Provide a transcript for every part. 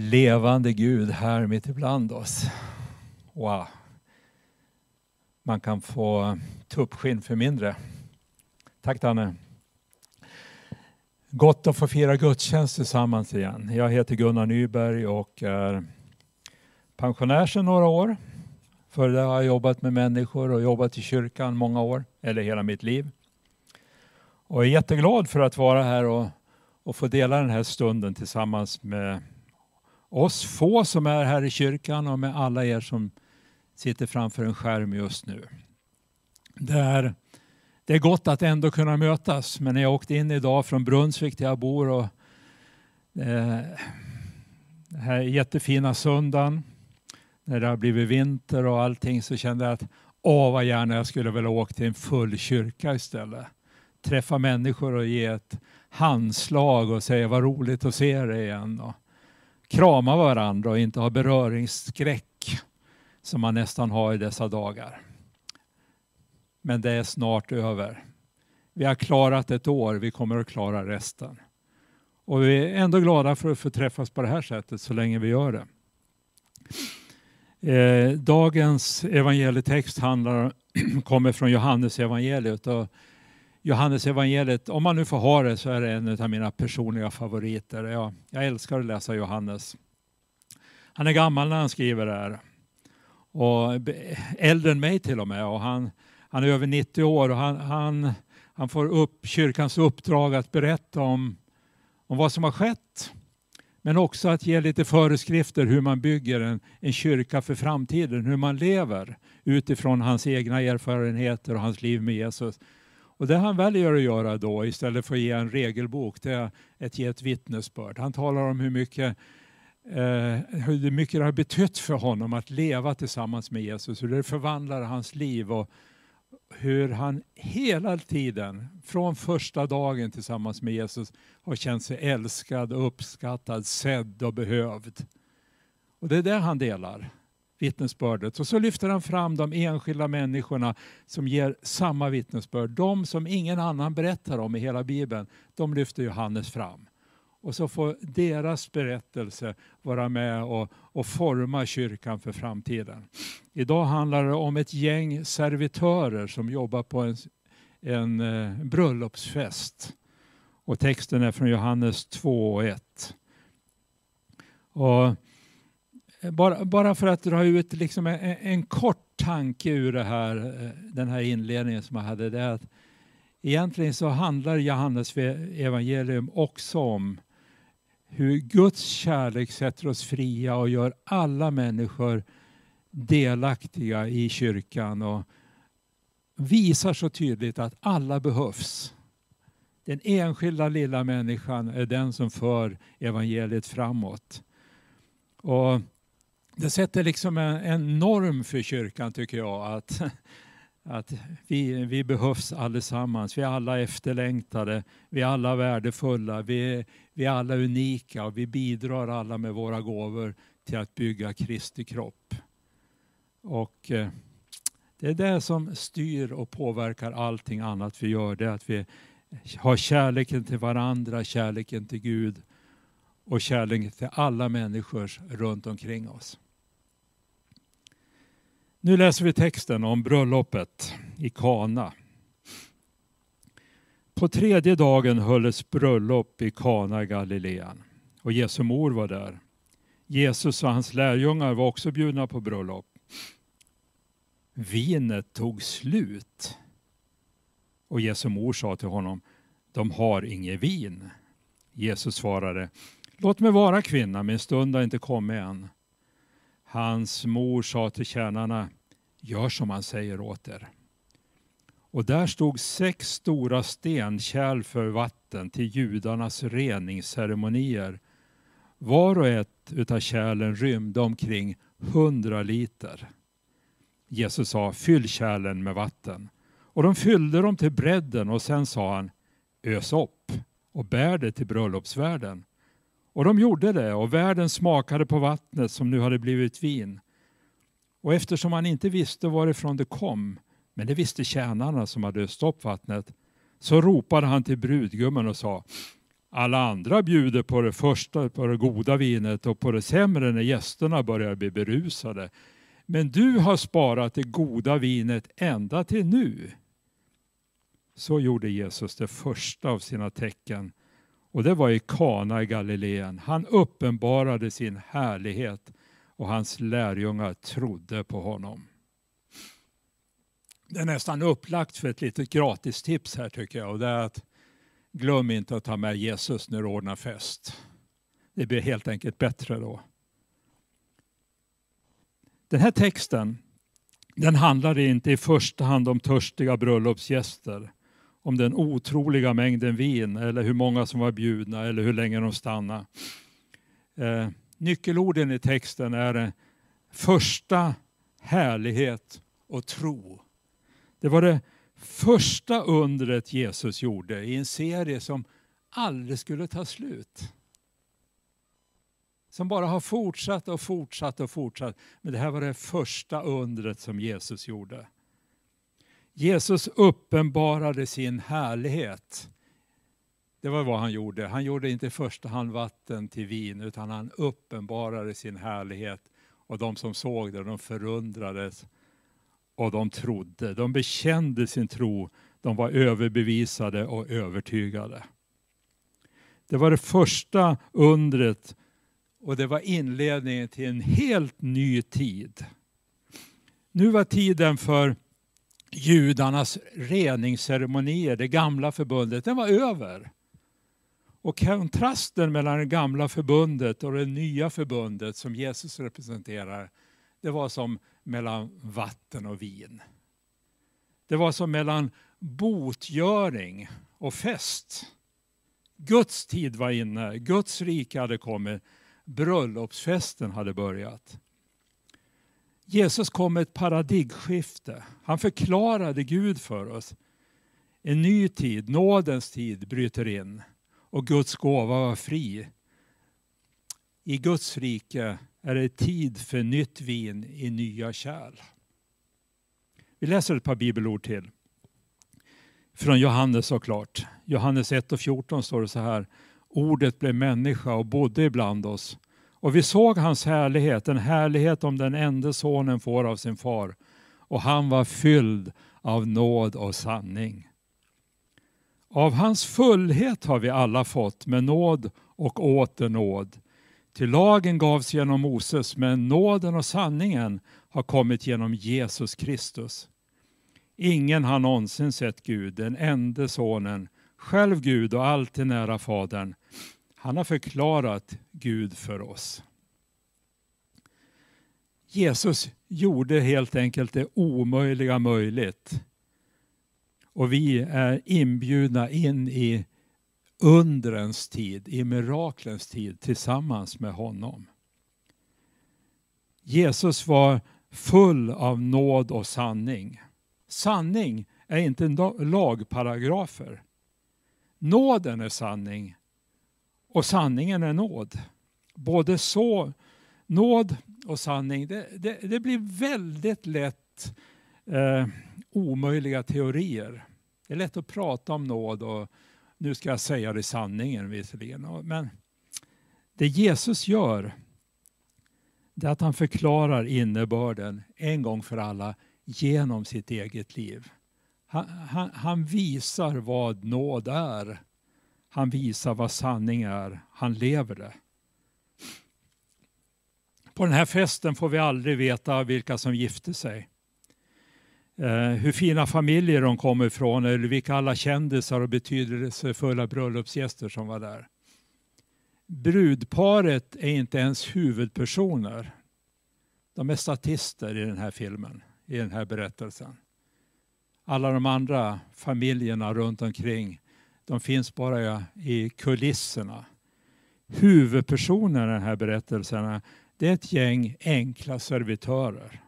levande Gud här mitt ibland oss. Wow. Man kan få tuppskinn för mindre. Tack Danne. Gott att få fira gudstjänst tillsammans igen. Jag heter Gunnar Nyberg och är pensionär sedan några år. För det har jag jobbat med människor och jobbat i kyrkan många år. Eller hela mitt liv. Och är jätteglad för att vara här och få dela den här stunden tillsammans med oss få som är här i kyrkan och med alla er som sitter framför en skärm just nu. Det är gott att ändå kunna mötas. Men när jag åkte in idag från Brunsvik där jag bor och den här jättefina söndagen när det har blivit vinter och allting så kände jag att vad gärna jag skulle vilja åka till en full kyrka istället. Träffa människor och ge ett handslag och säga vad roligt att se dig igen. Och krama varandra och inte ha beröringsskräck som man nästan har i dessa dagar. Men det är snart över. Vi har klarat ett år, vi kommer att klara resten. Och vi är ändå glada för att få träffas på det här sättet så länge vi gör det. Dagens evangelietext kommer från Johannes evangeliet. Och Johannes evangeliet, om man nu får ha det så är det en av mina personliga favoriter. Jag älskar att läsa Johannes. Han är gammal när han skriver det här. Och äldre än mig till och med. Och han är över 90 år och han får upp kyrkans uppdrag att berätta om vad som har skett. Men också att ge lite föreskrifter hur man bygger en kyrka för framtiden. Hur man lever utifrån hans egna erfarenheter och hans liv med Jesus. Och det han väljer att göra då istället för att ge en regelbok. Det är att ge ett vittnesbörd. Han talar om hur mycket det har betytt för honom att leva tillsammans med Jesus. Hur det förvandlar hans liv och hur han hela tiden från första dagen tillsammans med Jesus har känt sig älskad, uppskattad, sedd och behövd. Och det är det han delar, vittnesbördet. Och så lyfter han fram de enskilda människorna som ger samma vittnesbörd. De som ingen annan berättar om i hela Bibeln, de lyfter Johannes fram. Och så får deras berättelse vara med och forma kyrkan för framtiden. Idag handlar det om ett gäng servitörer som jobbar på en bröllopsfest. Och texten är från Johannes 2:1. Och bara för att dra ut liksom en kort tanke ur den här inledningen som jag hade. Det är att egentligen så handlar Johannes evangelium också om hur Guds kärlek sätter oss fria och gör alla människor delaktiga i kyrkan och visar så tydligt att alla behövs. Den enskilda lilla människan är den som för evangeliet framåt. Och det sätter liksom en norm för kyrkan tycker jag att vi behövs allesammans. Vi är alla efterlängtade. Vi är alla värdefulla. Vi är alla unika. Och vi bidrar alla med våra gåvor till att bygga Kristi kropp. Och det är det som styr och påverkar allting annat vi gör. Det är att vi har kärleken till varandra, kärleken till Gud och kärleken till alla människor runt omkring oss. Nu läser vi texten om bröllopet i Kana. På tredje dagen hölls bröllop i Kana i Galileen. Och Jesu mor var där. Jesus och hans lärjungar var också bjudna på bröllop. Vinet tog slut. Och Jesu mor sa till honom, de har inget vin. Jesus svarade, låt mig vara kvinna, min stund har inte kommit än. Hans mor sa till tjänarna, gör som han säger åt er. Och där stod 6 stora stenkärl för vatten till judarnas reningsceremonier. Var och ett utav kärlen rymde omkring 100 liter. Jesus sa, fyll kärlen med vatten. Och de fyllde dem till bredden och sen sa han, ös upp och bär det till bröllopsvärden. Och de gjorde det och värden smakade på vattnet som nu hade blivit vin. Och eftersom han inte visste varifrån det kom, men det visste tjänarna som hade öst upp vattnet, så ropade han till brudgummen och sa, Alla andra bjuder på det första, på det goda vinet och på det sämre när gästerna börjar bli berusade. Men du har sparat det goda vinet ända till nu. Så gjorde Jesus det första av sina tecken. Och det var i Kana i Galileen. Han uppenbarade sin härlighet och hans lärjungar trodde på honom. Det är nästan upplagt för ett litet gratis tips här tycker jag. Och det är att glöm inte att ta med Jesus när du ordnar fest. Det blir helt enkelt bättre då. Den här texten, den handlar inte i första hand om törstiga bröllopsgäster. Om den otroliga mängden vin eller hur många som var bjudna eller hur länge de stannade. Nyckelorden i texten är första, härlighet och tro. Det var det första undret Jesus gjorde i en serie som aldrig skulle ta slut. Som bara har fortsatt och fortsatt och fortsatt. Men det här var det första undret som Jesus gjorde. Jesus uppenbarade sin härlighet. Det var vad han gjorde. Han gjorde inte i första hand vatten till vin utan han uppenbarade sin härlighet. Och de som såg det, de förundrades. Och de trodde, de bekände sin tro, de var överbevisade och övertygade. Det var det första undret och det var inledningen till en helt ny tid. Nu var tiden för judarnas reningsceremonier, det gamla förbundet, den var över. Och kontrasten mellan det gamla förbundet och det nya förbundet som Jesus representerar, det var som mellan vatten och vin. Det var som mellan botgöring och fest. Guds tid var inne. Guds rike hade kommit. Bröllopsfesten hade börjat. Jesus kom med ett paradigmskifte. Han förklarade Gud för oss. En ny tid, nådens tid, bryter in. Och Guds gåva var fri. I Guds rike är det tid för nytt vin i nya kärl. Vi läser ett par bibelord till. Från Johannes såklart. Johannes 1:14 står det så här. Ordet blev människa och bodde ibland oss. Och vi såg hans härlighet. En härlighet om den enda sonen får av sin far. Och han var fylld av nåd och sanning. Av hans fullhet har vi alla fått med nåd och åter nåd. Till lagen gavs genom Moses, men nåden och sanningen har kommit genom Jesus Kristus. Ingen har någonsin sett Gud, den enda sonen, själv Gud och alltid nära Fadern. Han har förklarat Gud för oss. Jesus gjorde helt enkelt det omöjliga möjligt. Och vi är inbjudna in i undrens tid, i miraklens tid tillsammans med honom. Jesus var full av nåd och sanning. Sanning är inte lagparagrafer. Nåden är sanning och sanningen är nåd. Både så, nåd och sanning, det blir väldigt lätt omöjliga teorier. Det är lätt att prata om nåd och nu ska jag säga det sanningen visserligen. Men det Jesus gör är att han förklarar innebörden en gång för alla genom sitt eget liv. Han visar vad nåd är. Han visar vad sanning är. Han lever det. På den här festen får vi aldrig veta vilka som gifte sig. Hur fina familjer de kommer ifrån eller vilka alla kändisar och betydelsefulla bröllopsgäster som var där. Brudparet är inte ens huvudpersoner. De är statister i den här filmen, i den här berättelsen. Alla de andra familjerna runt omkring, de finns bara i kulisserna. Huvudpersonerna i den här berättelsen, det är ett gäng enkla servitörer.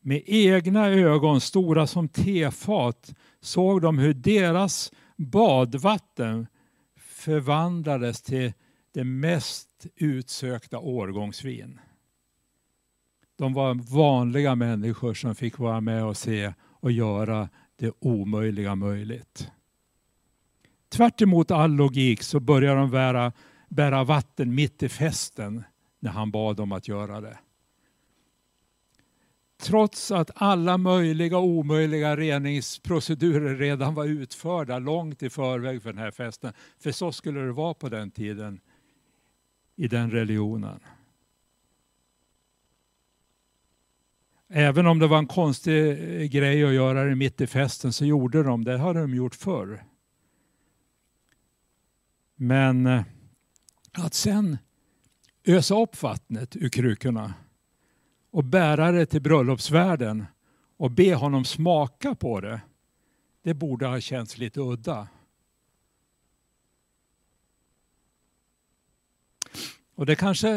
Med egna ögon, stora som tefat, såg de hur deras badvatten förvandlades till det mest utsökta årgångsvin. De var vanliga människor som fick vara med och se och göra det omöjliga möjligt. Tvärt emot all logik så börjar de bära vatten mitt i festen när han bad dem att göra det. Trots att alla möjliga och omöjliga reningsprocedurer redan var utförda långt i förväg för den här festen. För så skulle det vara på den tiden i den religionen. Även om det var en konstig grej att göra det mitt i festen så gjorde de det. Det hade de gjort förr. Men att sen ösa upp vattnet ur krukorna och bära det till bröllopsvärden och be honom smaka på det. Det borde ha känts lite udda. Och det kanske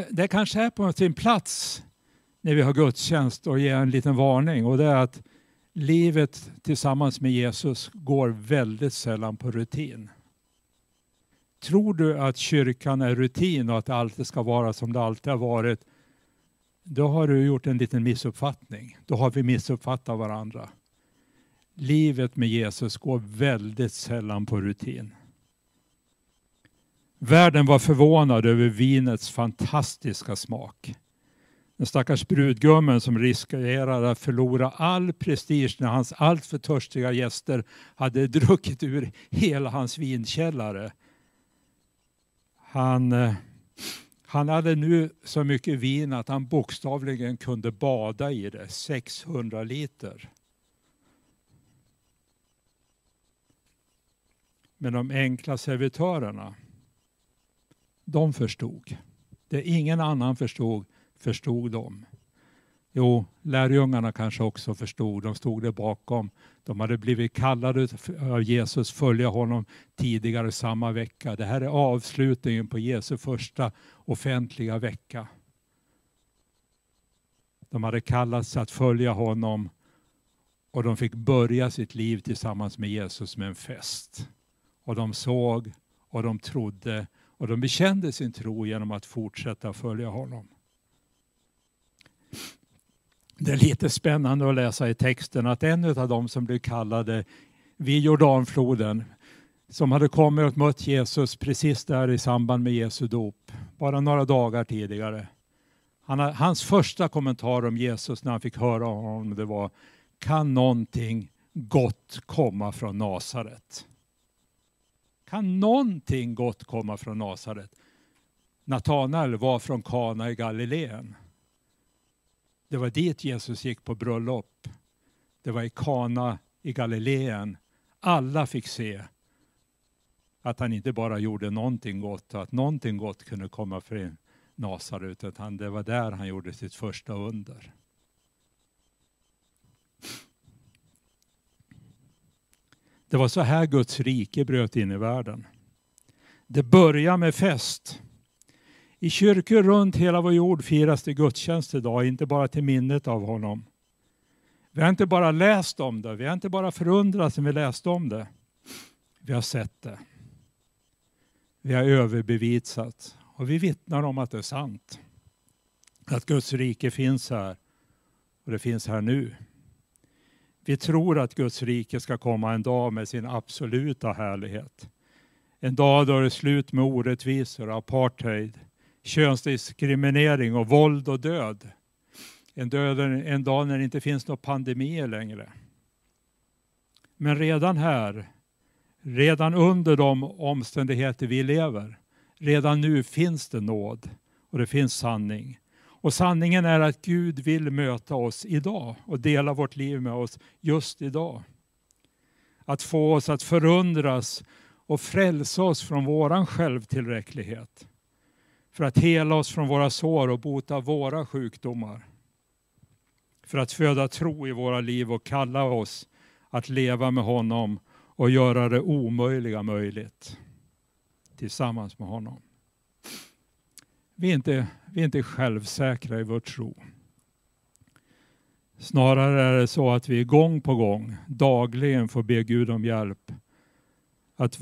är på sin plats när vi har gudstjänst och ger en liten varning. Och det är att livet tillsammans med Jesus går väldigt sällan på rutin. Tror du att kyrkan är rutin och att allt ska vara som det alltid har varit, då har du gjort en liten missuppfattning. Då har vi missuppfattat varandra. Livet med Jesus går väldigt sällan på rutin. Världen var förvånad över vinets fantastiska smak. Den stackars brudgummen som riskerade att förlora all prestige när hans alltför törstiga gäster hade druckit ur hela hans vinkällare. Han hade nu så mycket vin att han bokstavligen kunde bada i det. 600 liter. Men de enkla servitörerna, de förstod. Det ingen annan förstod de. Jo, lärjungarna kanske också förstod. De stod där bakom. De hade blivit kallade av Jesus, följa honom tidigare samma vecka. Det här är avslutningen på Jesu första offentliga vecka. De hade kallats att följa honom och de fick börja sitt liv tillsammans med Jesus med en fest. Och de såg och de trodde och de bekände sin tro genom att fortsätta följa honom. Det är lite spännande att läsa i texten att en av dem som blev kallade vid Jordanfloden, som hade kommit och mött Jesus precis där i samband med Jesu dop, bara några dagar tidigare. Hans första kommentar om Jesus när han fick höra honom, det var: kan någonting gott komma från Nasaret? Kan någonting gott komma från Nasaret? Nathanael var från Kana i Galileen. Det var dit Jesus gick på bröllop. Det var i Kana i Galileen. Alla fick se att han inte bara gjorde någonting gott och att någonting gott kunde komma från Nasaret, utan det var där han gjorde sitt första under. Det var så här Guds rike bröt in i världen. Det börjar med fest. I kyrkor runt hela vår jord firas det gudstjänst idag, inte bara till minnet av honom. Vi har inte bara läst om det, vi har inte bara förundrats när vi läste om det. Vi har sett det. Vi har överbevisat och vi vittnar om att det är sant. Att Guds rike finns här och det finns här nu. Vi tror att Guds rike ska komma en dag med sin absoluta härlighet. En dag då det är slut med orättvisor, apartheid, könsdiskriminering och våld och död. En dag när det inte finns några pandemier längre. Men redan här, redan under de omständigheter vi lever, redan nu finns det nåd och det finns sanning. Och sanningen är att Gud vill möta oss idag och dela vårt liv med oss just idag. Att få oss att förundras och frälsa oss från våran självtillräcklighet. För att hela oss från våra sår och bota våra sjukdomar. För att föda tro i våra liv och kalla oss att leva med honom och göra det omöjliga möjligt. Tillsammans med honom. Vi är inte självsäkra i vår tro. Snarare är det så att vi gång på gång, dagligen får be Gud om hjälp. Att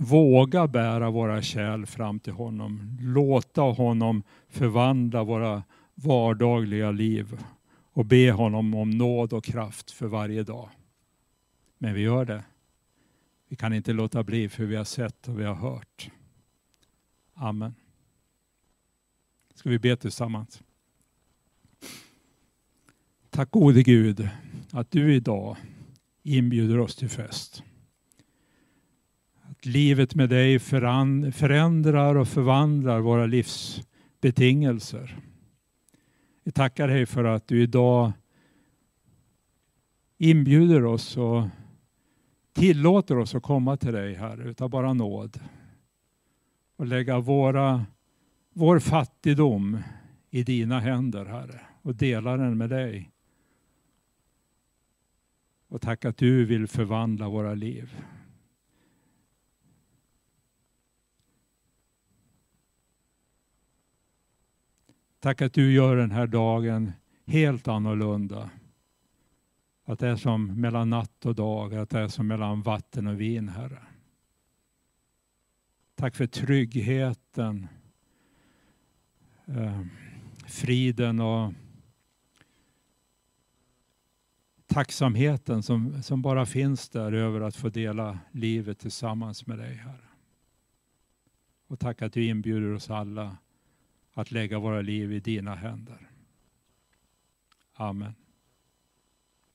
våga bära våra kärl fram till honom. Låta honom förvandla våra vardagliga liv. Och be honom om nåd och kraft för varje dag. Men vi gör det. Vi kan inte låta bli, för vi har sett och vi har hört. Amen. Ska vi be tillsammans. Tack gode Gud att du idag inbjuder oss till fest. Att livet med dig förändrar och förvandlar våra livsbetingelser. Vi tackar dig för att du idag inbjuder oss och tillåter oss att komma till dig, Herre, utav bara nåd. Och lägga vår fattigdom i dina händer, Herre, och dela den med dig. Och tack att du vill förvandla våra liv. Tack att du gör den här dagen helt annorlunda. Att det är som mellan natt och dag, att det är som mellan vatten och vin, Herre. Tack för tryggheten, friden och tacksamheten som bara finns där över att få dela livet tillsammans med dig, Herre. Och tack att du inbjuder oss alla att lägga våra liv i dina händer. Amen.